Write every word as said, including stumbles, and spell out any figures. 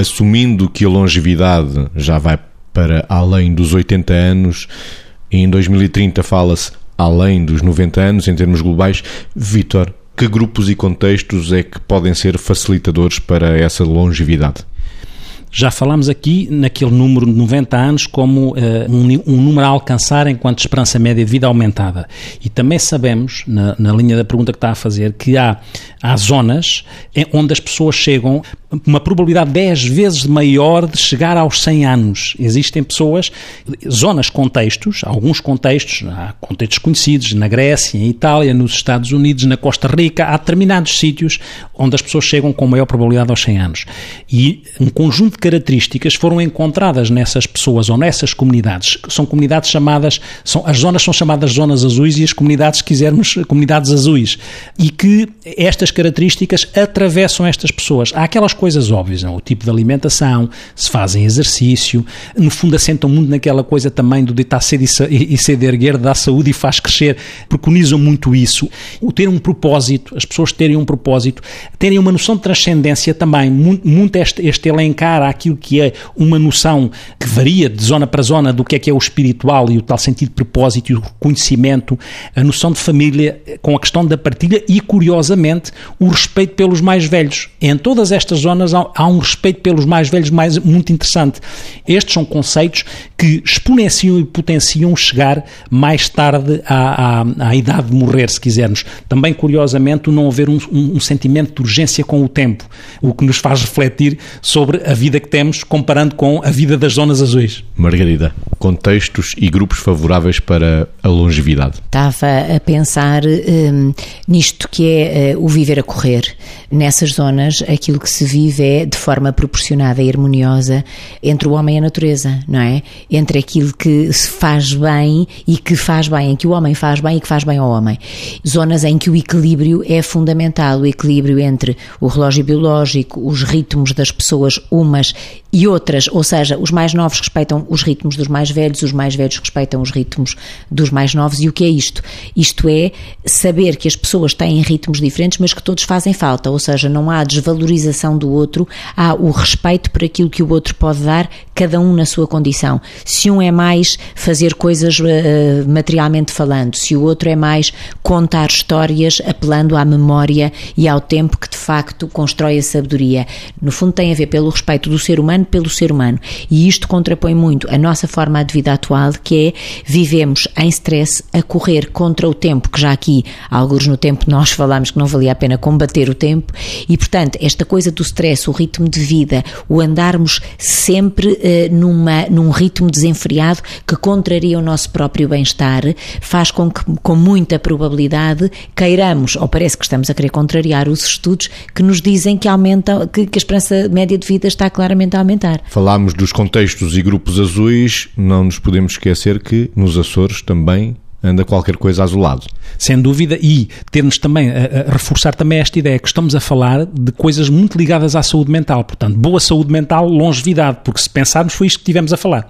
assumindo que a longevidade já vai para além dos oitenta anos, e em dois mil e trinta fala-se além dos noventa anos em termos globais, Vítor, que grupos e contextos é que podem ser facilitadores para essa longevidade? Já falámos aqui naquele número de noventa anos como uh, um, um número a alcançar enquanto esperança média de vida aumentada. E também sabemos, na, na linha da pergunta que está a fazer, que há, há zonas em, onde as pessoas chegam, uma probabilidade dez vezes maior de chegar aos cem anos. Existem pessoas, zonas, contextos, alguns contextos, há contextos conhecidos na Grécia, em Itália, nos Estados Unidos, na Costa Rica, há determinados sítios onde as pessoas chegam com maior probabilidade aos cem anos. E um conjunto de características foram encontradas nessas pessoas ou nessas comunidades. São comunidades chamadas, são, as zonas são chamadas zonas azuis e as comunidades, se quisermos, comunidades azuis. E que estas características atravessam estas pessoas. Há aquelas coisas óbvias, não? O tipo de alimentação, se fazem exercício, no fundo assentam muito naquela coisa também do deitar cedo e cedo erguer, dá saúde e faz crescer, preconizam muito isso. O ter um propósito, as pessoas terem um propósito, terem uma noção de transcendência também, muito, muito este, este elencar aquilo que é uma noção que varia de zona para zona do que é que é o espiritual e o tal sentido de propósito e o conhecimento, a noção de família com a questão da partilha e, curiosamente, o respeito pelos mais velhos. Em todas estas zonas, há um respeito pelos mais velhos mais, muito interessante. Estes são conceitos que exponenciam e potenciam chegar mais tarde à, à, à idade de morrer, se quisermos. Também, curiosamente, não haver um, um, um sentimento de urgência com o tempo, o que nos faz refletir sobre a vida que temos, comparando com a vida das zonas azuis. Margarida, contextos e grupos favoráveis para a longevidade. Estava a pensar hum, nisto que é uh, o viver a correr. Nessas zonas, aquilo que se vive é de forma proporcionada e harmoniosa entre o homem e a natureza, não é? Entre aquilo que se faz bem e que faz bem, em que o homem faz bem e que faz bem ao homem. Zonas em que o equilíbrio é fundamental, o equilíbrio entre o relógio biológico, os ritmos das pessoas umas e outras, ou seja, os mais novos respeitam os ritmos dos mais velhos, os mais velhos respeitam os ritmos dos mais novos. E o que é isto? Isto é saber que as pessoas têm ritmos diferentes, mas que todos fazem falta, ou seja, não há desvalorização do outro, há o respeito por aquilo que o outro pode dar, cada um na sua condição. Se um é mais fazer coisas uh, materialmente falando, se o outro é mais contar histórias apelando à memória e ao tempo que de facto constrói a sabedoria. No fundo tem a ver pelo respeito do ser humano pelo ser humano, e isto contrapõe muito a nossa forma de vida atual, que é vivemos em stress a correr contra o tempo, que já aqui alguns no tempo nós falámos que não valia a pena combater o tempo, e portanto esta coisa do stress, o ritmo de vida, o andarmos sempre eh, numa, num ritmo desenfreado que contraria o nosso próprio bem-estar, faz com que com muita probabilidade queiramos, ou parece que estamos a querer contrariar os estudos que nos dizem que, aumenta, que, que a esperança média de vida está claramente a aumentar. Falámos dos contextos e grupos azuis, não nos podemos esquecer que nos Açores também anda qualquer coisa azulado. Sem dúvida, e termos também, a, a reforçar também esta ideia que estamos a falar de coisas muito ligadas à saúde mental, portanto, boa saúde mental, longevidade, porque se pensarmos foi isto que tivemos a falar.